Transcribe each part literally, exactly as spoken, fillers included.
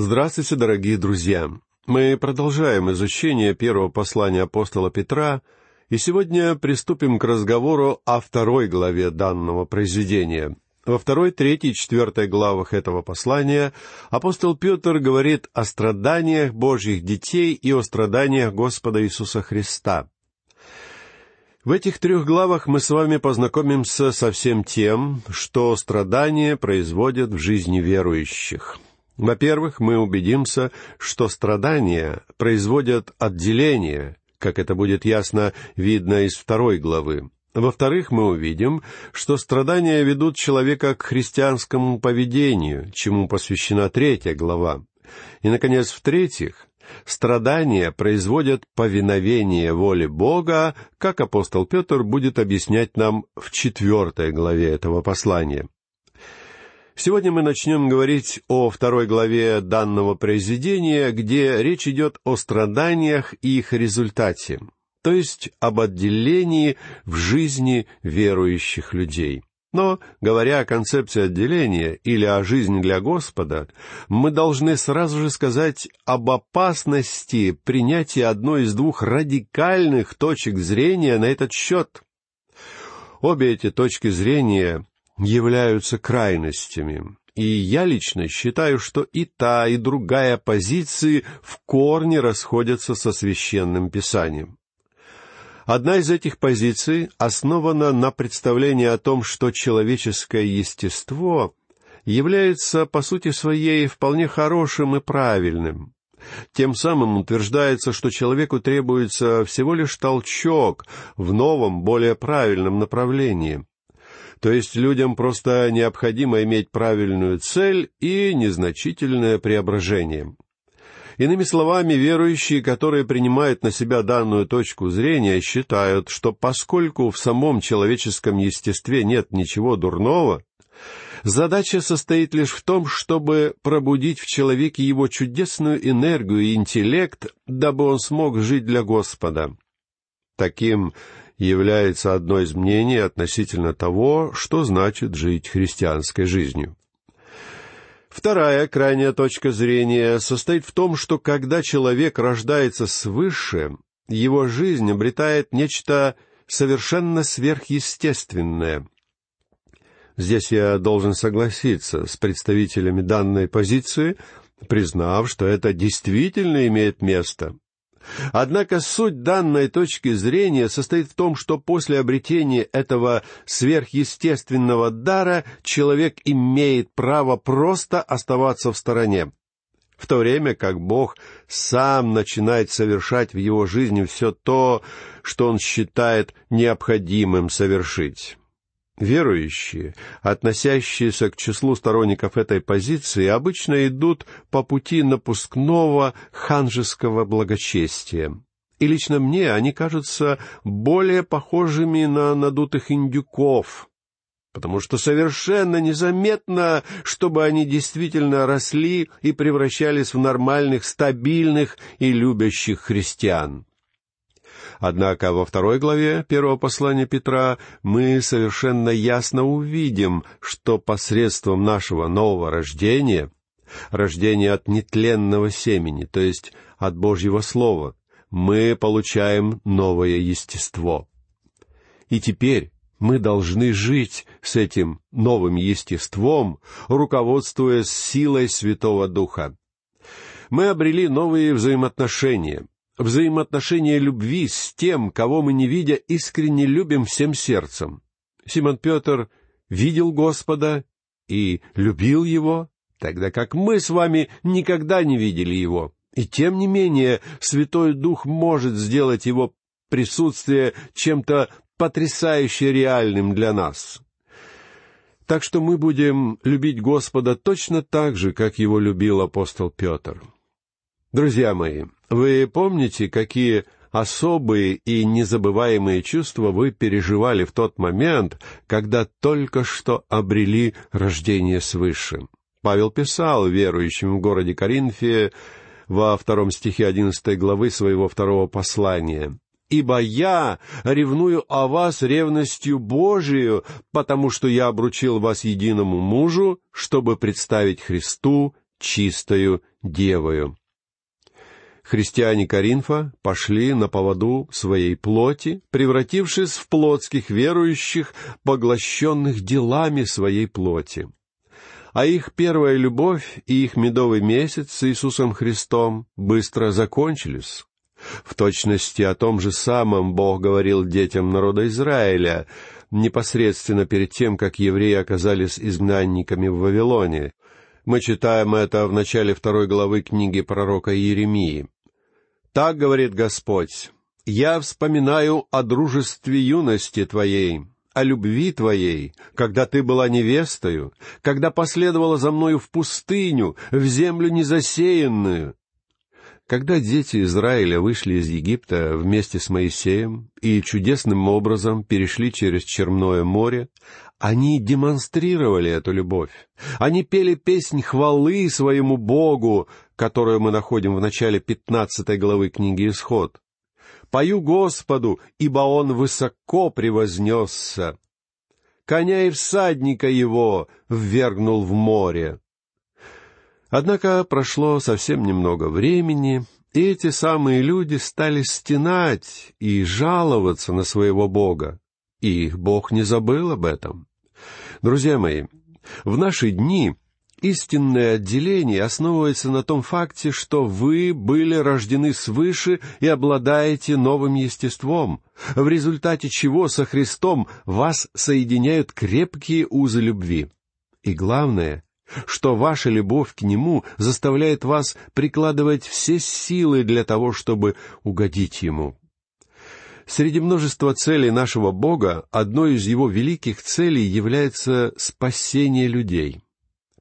Здравствуйте, дорогие друзья! Мы продолжаем изучение первого послания апостола Петра, и сегодня приступим к разговору о второй главе данного произведения. Во второй, третьей и четвертой главах этого послания апостол Петр говорит о страданиях Божьих детей и о страданиях Господа Иисуса Христа. В этих трех главах мы с вами познакомимся со всем тем, что страдания производят в жизни верующих. Во-первых, мы убедимся, что страдания производят отделение, как это будет ясно видно из второй главы. Во-вторых, мы увидим, что страдания ведут человека к христианскому поведению, чему посвящена третья глава. И, наконец, в-третьих, страдания производят повиновение воле Бога, как апостол Петр будет объяснять нам в четвертой главе этого послания. Сегодня мы начнем говорить о второй главе данного произведения, где речь идет о страданиях и их результате, то есть об отделении в жизни верующих людей. Но, говоря о концепции отделения или о жизни для Господа, мы должны сразу же сказать об опасности принятия одной из двух радикальных точек зрения на этот счет. Обе эти точки зрения являются крайностями. И я лично считаю, что и та, и другая позиции в корне расходятся со Священным Писанием. Одна из этих позиций основана на представлении о том, что человеческое естество является по сути своей вполне хорошим и правильным. Тем самым утверждается, что человеку требуется всего лишь толчок в новом, более правильном направлении. То есть людям просто необходимо иметь правильную цель и незначительное преображение. Иными словами, верующие, которые принимают на себя данную точку зрения, считают, что поскольку в самом человеческом естестве нет ничего дурного, задача состоит лишь в том, чтобы пробудить в человеке его чудесную энергию и интеллект, дабы он смог жить для Господа. Таким является одно из мнений относительно того, что значит жить христианской жизнью. Вторая крайняя точка зрения состоит в том, что когда человек рождается свыше, его жизнь обретает нечто совершенно сверхъестественное. Здесь я должен согласиться с представителями данной позиции, признав, что это действительно имеет место. Однако суть данной точки зрения состоит в том, что после обретения этого сверхъестественного дара человек имеет право просто оставаться в стороне, в то время как Бог сам начинает совершать в его жизни все то, что он считает необходимым совершить. Верующие, относящиеся к числу сторонников этой позиции, обычно идут по пути напускного ханжеского благочестия. И лично мне они кажутся более похожими на надутых индюков, потому что совершенно незаметно, чтобы они действительно росли и превращались в нормальных, стабильных и любящих христиан. Однако во второй главе первого послания Петра мы совершенно ясно увидим, что посредством нашего нового рождения, рождения от нетленного семени, то есть от Божьего Слова, мы получаем новое естество. И теперь мы должны жить с этим новым естеством, руководствуясь силой Святого Духа. Мы обрели новые взаимоотношения. Взаимоотношения любви с тем, кого мы, не видя, искренне любим всем сердцем. Симон Петр видел Господа и любил Его, тогда как мы с вами никогда не видели Его. И тем не менее, Святой Дух может сделать Его присутствие чем-то потрясающе реальным для нас. Так что мы будем любить Господа точно так же, как Его любил апостол Петр. Друзья мои, вы помните, какие особые и незабываемые чувства вы переживали в тот момент, когда только что обрели рождение свыше? Павел писал верующим в городе Коринфе во втором стихе одиннадцатой главы своего второго послания: «Ибо я ревную о вас ревностью Божию, потому что я обручил вас единому мужу, чтобы представить Христу чистою девою». Христиане Коринфа пошли на поводу своей плоти, превратившись в плотских верующих, поглощенных делами своей плоти. А их первая любовь и их медовый месяц с Иисусом Христом быстро закончились. В точности о том же самом Бог говорил детям народа Израиля, непосредственно перед тем, как евреи оказались изгнанниками в Вавилоне. Мы читаем это в начале второй главы книги пророка Иеремии. «Так говорит Господь: я вспоминаю о дружестве юности твоей, о любви твоей, когда ты была невестою, когда последовала за мною в пустыню, в землю незасеянную». Когда дети Израиля вышли из Египта вместе с Моисеем и чудесным образом перешли через Черное море, они демонстрировали эту любовь. Они пели песнь хвалы своему Богу, которую мы находим в начале пятнадцатой главы книги «Исход». «Пою Господу, ибо Он высоко превознесся. Коня и всадника его ввергнул в море». Однако прошло совсем немного времени, и эти самые люди стали стенать и жаловаться на своего Бога. И их Бог не забыл об этом. Друзья мои, в наши дни истинное отделение основывается на том факте, что вы были рождены свыше и обладаете новым естеством, в результате чего со Христом вас соединяют крепкие узы любви. И главное, что ваша любовь к Нему заставляет вас прикладывать все силы для того, чтобы угодить Ему. Среди множества целей нашего Бога одной из Его великих целей является спасение людей.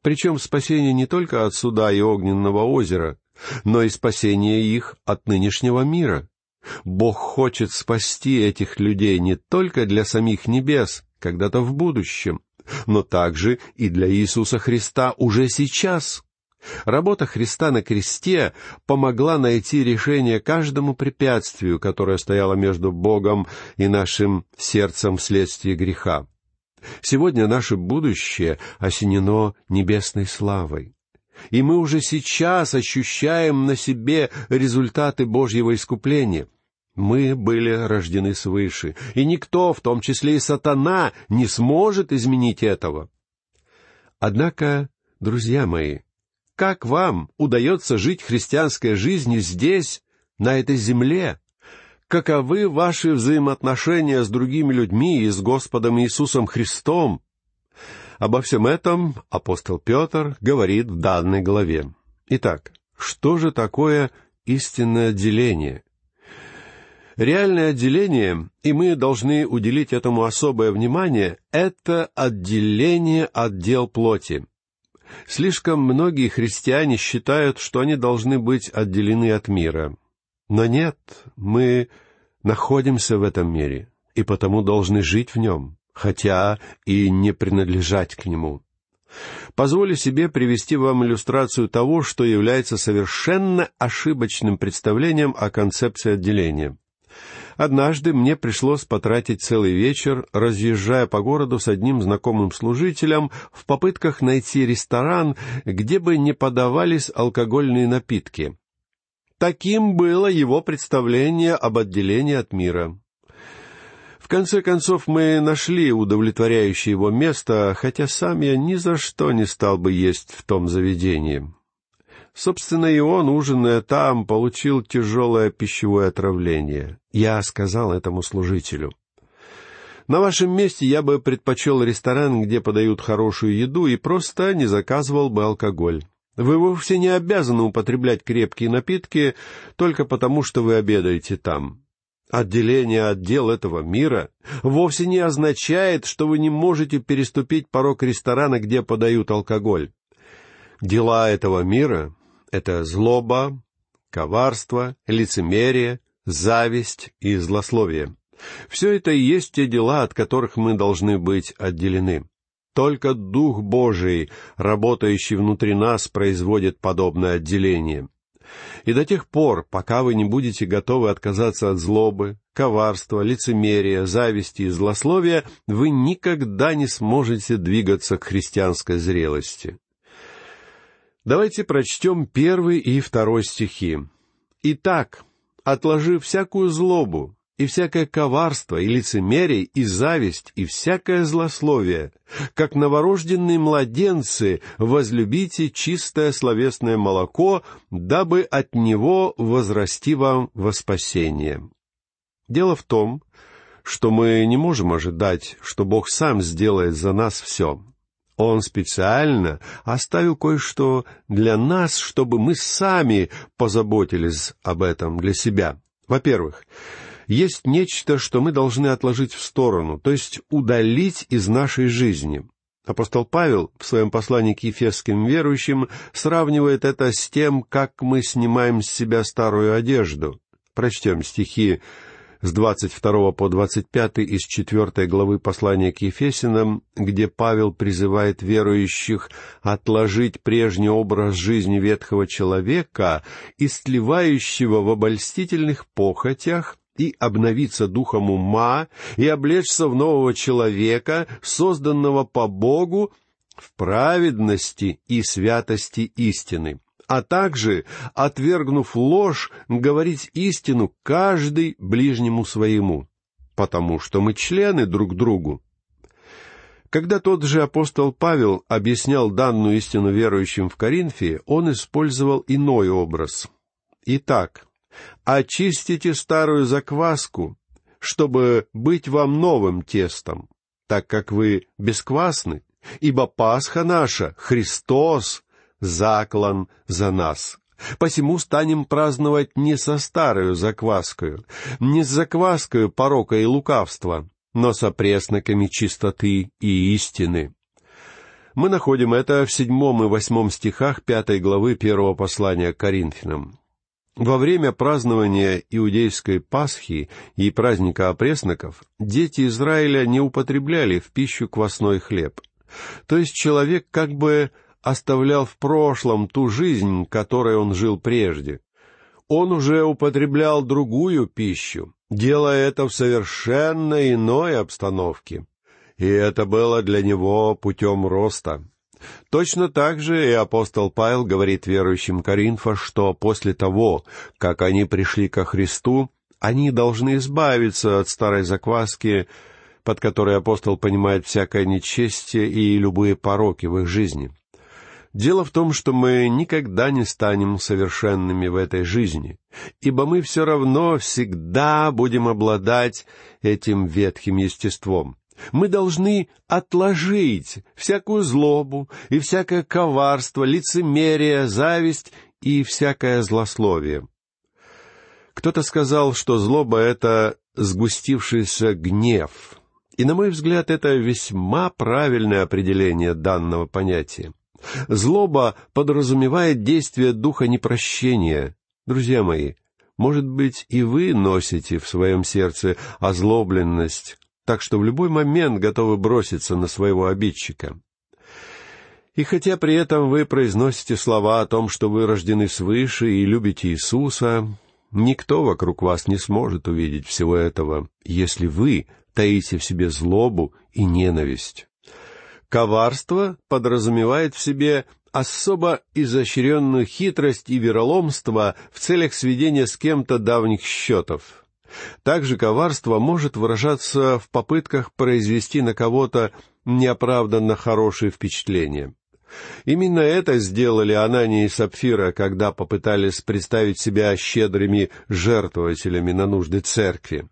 Причем спасение не только от суда и огненного озера, но и спасение их от нынешнего мира. Бог хочет спасти этих людей не только для самих небес, когда-то в будущем, но также и для Иисуса Христа уже сейчас. Работа Христа на кресте помогла найти решение каждому препятствию, которое стояло между Богом и нашим сердцем вследствие греха. Сегодня наше будущее осенено небесной славой, и мы уже сейчас ощущаем на себе результаты Божьего искупления. Мы были рождены свыше, и никто, в том числе и сатана, не сможет изменить этого. Однако, друзья мои, как вам удается жить христианской жизнью здесь, на этой земле? Каковы ваши взаимоотношения с другими людьми и с Господом Иисусом Христом? Обо всем этом апостол Петр говорит в данной главе. Итак, что же такое истинное отделение? Реальное отделение, и мы должны уделить этому особое внимание, это отделение от дел плоти. Слишком многие христиане считают, что они должны быть отделены от мира. Но нет, мы находимся в этом мире, и потому должны жить в нем, хотя и не принадлежать к нему. Позволю себе привести вам иллюстрацию того, что является совершенно ошибочным представлением о концепции отделения. Однажды мне пришлось потратить целый вечер, разъезжая по городу с одним знакомым служителем в попытках найти ресторан, где бы не подавались алкогольные напитки. Таким было его представление об отделении от мира. В конце концов, мы нашли удовлетворяющее его место, хотя сам я ни за что не стал бы есть в том заведении. Собственно, и он, ужиная там, получил тяжелое пищевое отравление. Я сказал этому служителю: «На вашем месте я бы предпочел ресторан, где подают хорошую еду, и просто не заказывал бы алкоголь. Вы вовсе не обязаны употреблять крепкие напитки только потому, что вы обедаете там. Отделение от дел этого мира вовсе не означает, что вы не можете переступить порог ресторана, где подают алкоголь. Дела этого мира — это злоба, коварство, лицемерие, зависть и злословие. Все это и есть те дела, от которых мы должны быть отделены. Только Дух Божий, работающий внутри нас, производит подобное отделение. И до тех пор, пока вы не будете готовы отказаться от злобы, коварства, лицемерия, зависти и злословия, вы никогда не сможете двигаться к христианской зрелости». Давайте прочтем первый и второй стихи. «Итак, отложи всякую злобу, и всякое коварство, и лицемерие, и зависть, и всякое злословие. Как новорожденные младенцы, возлюбите чистое словесное молоко, дабы от него возрасти вам во спасение». Дело в том, что мы не можем ожидать, что Бог сам сделает за нас все. Он специально оставил кое-что для нас, чтобы мы сами позаботились об этом для себя. Во-первых, есть нечто, что мы должны отложить в сторону, то есть удалить из нашей жизни. Апостол Павел в своем послании к ефесским верующим сравнивает это с тем, как мы снимаем с себя старую одежду. Прочтем стихи с двадцать второго по двадцать пятый из четвёртой главы послания к Ефесянам, где Павел призывает верующих отложить прежний образ жизни ветхого человека, истлевающего в обольстительных похотях, и обновиться духом ума, и облечься в нового человека, созданного по Богу в праведности и святости истины, а также, отвергнув ложь, говорить истину каждый ближнему своему, потому что мы члены друг другу. Когда тот же апостол Павел объяснял данную истину верующим в Коринфе, он использовал иной образ. Итак, «Очистите старую закваску, чтобы быть вам новым тестом, так как вы бесквасны, ибо Пасха наша, Христос, заклан за нас. Посему станем праздновать не со старою закваскою, не с закваскою порока и лукавства, но со пресноками чистоты и истины». Мы находим это в седьмом и восьмом стихах пятой главы первого послания к Коринфянам. Во время празднования иудейской Пасхи и праздника опресноков дети Израиля не употребляли в пищу квасной хлеб. То есть человек как бы оставлял в прошлом ту жизнь, которой он жил прежде. Он уже употреблял другую пищу, делая это в совершенно иной обстановке. И это было для него путем роста. Точно так же и апостол Павел говорит верующим Коринфа, что после того, как они пришли ко Христу, они должны избавиться от старой закваски, под которой апостол понимает всякое нечестие и любые пороки в их жизни. Дело в том, что мы никогда не станем совершенными в этой жизни, ибо мы все равно всегда будем обладать этим ветхим естеством. Мы должны отложить всякую злобу и всякое коварство, лицемерие, зависть и всякое злословие. Кто-то сказал, что злоба — это сгустившийся гнев. И, на мой взгляд, это весьма правильное определение данного понятия. Злоба подразумевает действие духа непрощения. Друзья мои, может быть, и вы носите в своем сердце озлобленность, так что в любой момент готовы броситься на своего обидчика. И хотя при этом вы произносите слова о том, что вы рождены свыше и любите Иисуса, никто вокруг вас не сможет увидеть всего этого, если вы таите в себе злобу и ненависть. Коварство подразумевает в себе особо изощренную хитрость и вероломство в целях сведения с кем-то давних счетов. Также коварство может выражаться в попытках произвести на кого-то неоправданно хорошее впечатление. Именно это сделали Анания и Сапфира, когда попытались представить себя щедрыми жертвователями на нужды церкви.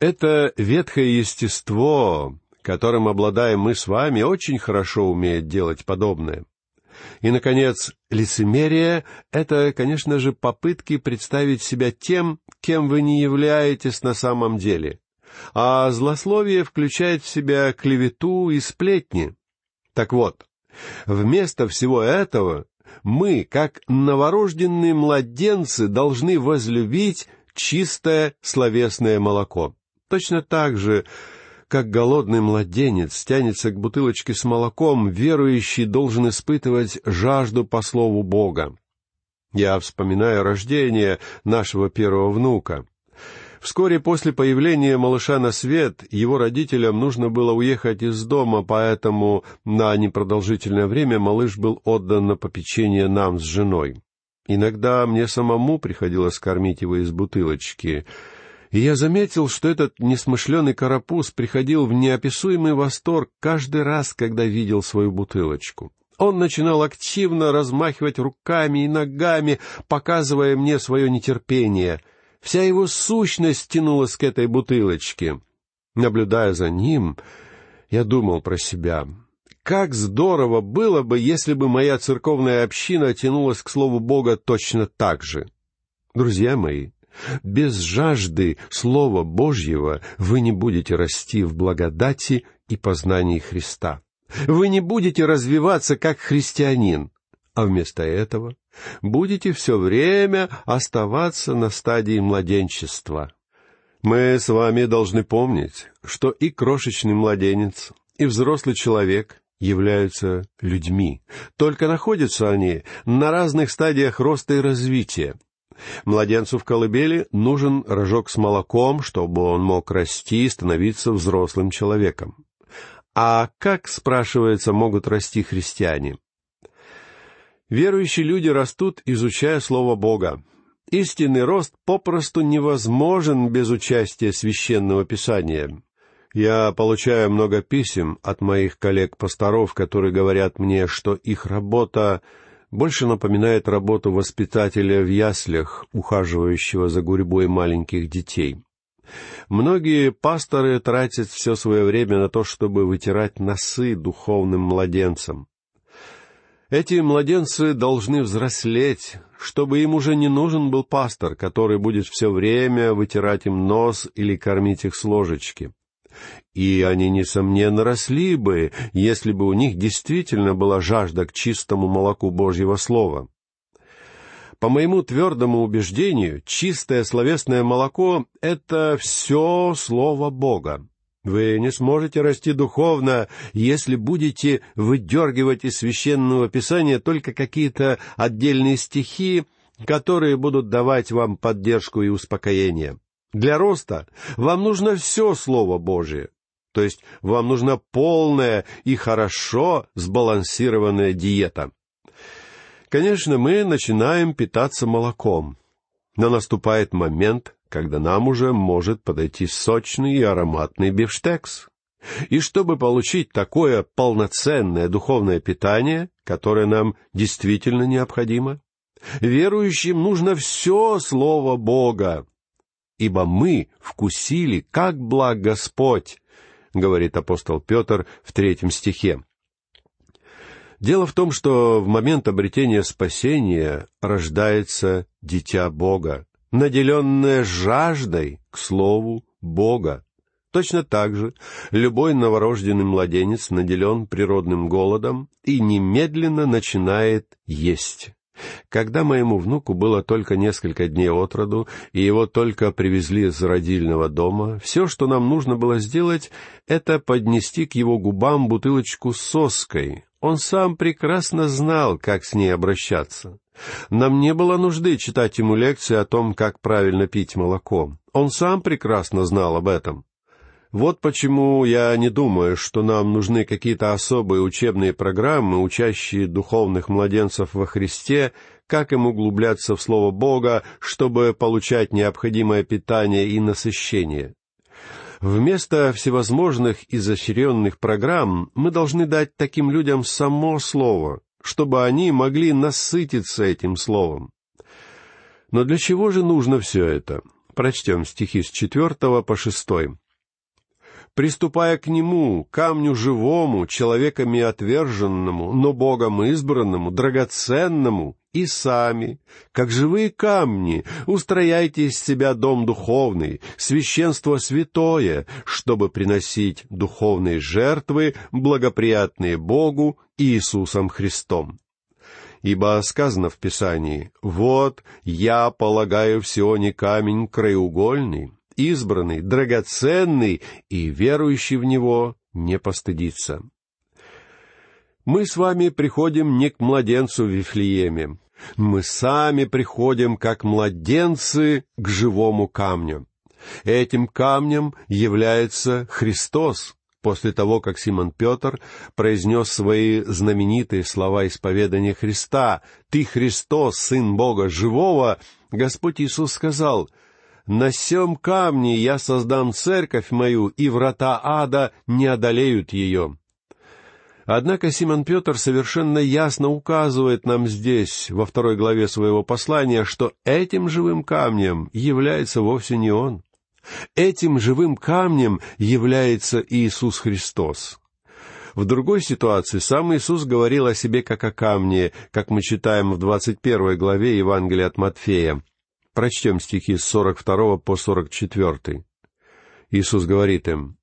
Это ветхое естество, которым обладаем мы с вами, очень хорошо умеет делать подобное. И, наконец, лицемерие — это, конечно же, попытки представить себя тем, кем вы не являетесь на самом деле. А злословие включает в себя клевету и сплетни. Так вот, вместо всего этого мы, как новорожденные младенцы, должны возлюбить чистое словесное молоко. Точно так же, как голодный младенец тянется к бутылочке с молоком, верующий должен испытывать жажду по слову Бога. Я вспоминаю рождение нашего первого внука. Вскоре после появления малыша на свет его родителям нужно было уехать из дома, поэтому на непродолжительное время малыш был отдан на попечение нам с женой. Иногда мне самому приходилось кормить его из бутылочки, и я заметил, что этот несмышленый карапуз приходил в неописуемый восторг каждый раз, когда видел свою бутылочку. Он начинал активно размахивать руками и ногами, показывая мне свое нетерпение. Вся его сущность тянулась к этой бутылочке. Наблюдая за ним, я думал про себя: как здорово было бы, если бы моя церковная община тянулась к Слову Бога точно так же. Друзья мои, без жажды Слова Божьего вы не будете расти в благодати и познании Христа. Вы не будете развиваться как христианин, а вместо этого будете все время оставаться на стадии младенчества. Мы с вами должны помнить, что и крошечный младенец, и взрослый человек являются людьми, только находятся они на разных стадиях роста и развития. Младенцу в колыбели нужен рожок с молоком, чтобы он мог расти и становиться взрослым человеком. А как, спрашивается, могут расти христиане? Верующие люди растут, изучая Слово Бога. Истинный рост попросту невозможен без участия Священного Писания. Я получаю много писем от моих коллег-пасторов, которые говорят мне, что их работа больше напоминает работу воспитателя в яслях, ухаживающего за гурьбой маленьких детей. Многие пасторы тратят все свое время на то, чтобы вытирать носы духовным младенцам. Эти младенцы должны взрослеть, чтобы им уже не нужен был пастор, который будет все время вытирать им нос или кормить их с ложечки. И они, несомненно, росли бы, если бы у них действительно была жажда к чистому молоку Божьего Слова. По моему твердому убеждению, чистое словесное молоко — это все Слово Бога. Вы не сможете расти духовно, если будете выдергивать из Священного Писания только какие-то отдельные стихи, которые будут давать вам поддержку и успокоение. Для роста вам нужно все Слово Божие, то есть вам нужна полная и хорошо сбалансированная диета. Конечно, мы начинаем питаться молоком, но наступает момент, когда нам уже может подойти сочный и ароматный бифштекс. И чтобы получить такое полноценное духовное питание, которое нам действительно необходимо, верующим нужно все Слово Бога. «Ибо мы вкусили, как благ Господь», — говорит апостол Петр в третьем стихе. Дело в том, что в момент обретения спасения рождается дитя Бога, наделенное жаждой к Слову Бога. Точно так же любой новорожденный младенец наделен природным голодом и немедленно начинает есть. Когда моему внуку было только несколько дней от роду, и его только привезли из родильного дома, все, что нам нужно было сделать, это поднести к его губам бутылочку с соской. Он сам прекрасно знал, как с ней обращаться. Нам не было нужды читать ему лекции о том, как правильно пить молоко. Он сам прекрасно знал об этом. Вот почему я не думаю, что нам нужны какие-то особые учебные программы, учащие духовных младенцев во Христе, как им углубляться в Слово Бога, чтобы получать необходимое питание и насыщение. Вместо всевозможных изощренных программ мы должны дать таким людям само Слово, чтобы они могли насытиться этим Словом. Но для чего же нужно все это? Прочтем стихи с четвертого по шестой. «Приступая к нему, камню живому, человеками отверженному, но Богом избранному, драгоценному, и сами, как живые камни, устрояйте из себя дом духовный, священство святое, чтобы приносить духовные жертвы, благоприятные Богу Иисусом Христом. Ибо сказано в Писании: вот я полагаю в Сионе камень краеугольный, избранный, драгоценный, и верующий в него не постыдится». Мы с вами приходим не к младенцу в Вифлееме. Мы сами приходим, как младенцы, к живому камню. Этим камнем является Христос, после того, как Симон Петр произнес свои знаменитые слова исповедания Христа: «Ты, Христос, Сын Бога Живого», Господь Иисус сказал: «На сем камне я создам церковь мою, и врата ада не одолеют ее». Однако Симон Петр совершенно ясно указывает нам здесь, во второй главе своего послания, что этим живым камнем является вовсе не он. Этим живым камнем является Иисус Христос. В другой ситуации сам Иисус говорил о себе как о камне, как мы читаем в двадцать первой главе Евангелия от Матфея. Прочтем стихи с сорок второго по сорок четвертый. Иисус говорит им: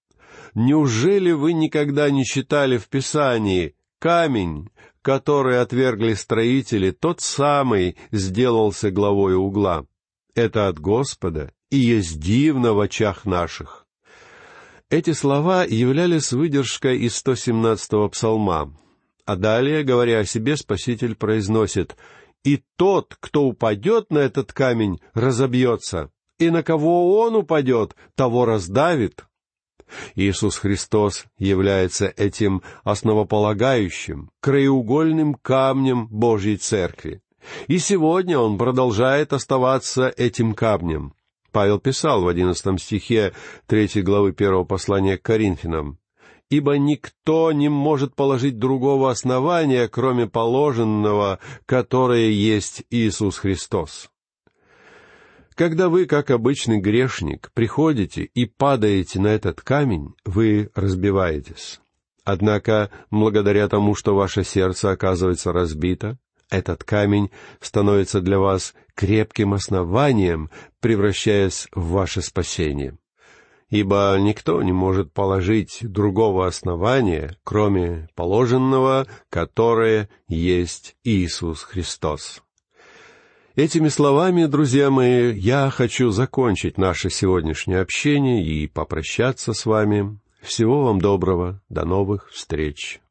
«Неужели вы никогда не читали в Писании: камень, который отвергли строители, тот самый сделался главой угла? Это от Господа и есть дивно в очах наших». Эти слова являлись выдержкой из сто семнадцатого псалма. А далее, говоря о себе, Спаситель произносит: «И тот, кто упадет на этот камень, разобьется, и на кого он упадет, того раздавит». Иисус Христос является этим основополагающим, краеугольным камнем Божьей Церкви. И сегодня Он продолжает оставаться этим камнем. Павел писал в одиннадцатом стихе третьей главы первого послания к Коринфянам: «Ибо никто не может положить другого основания, кроме положенного, которое есть Иисус Христос». Когда вы, как обычный грешник, приходите и падаете на этот камень, вы разбиваетесь. Однако, благодаря тому, что ваше сердце оказывается разбито, этот камень становится для вас крепким основанием, превращаясь в ваше спасение. Ибо никто не может положить другого основания, кроме положенного, которое есть Иисус Христос. Этими словами, друзья мои, я хочу закончить наше сегодняшнее общение и попрощаться с вами. Всего вам доброго, до новых встреч.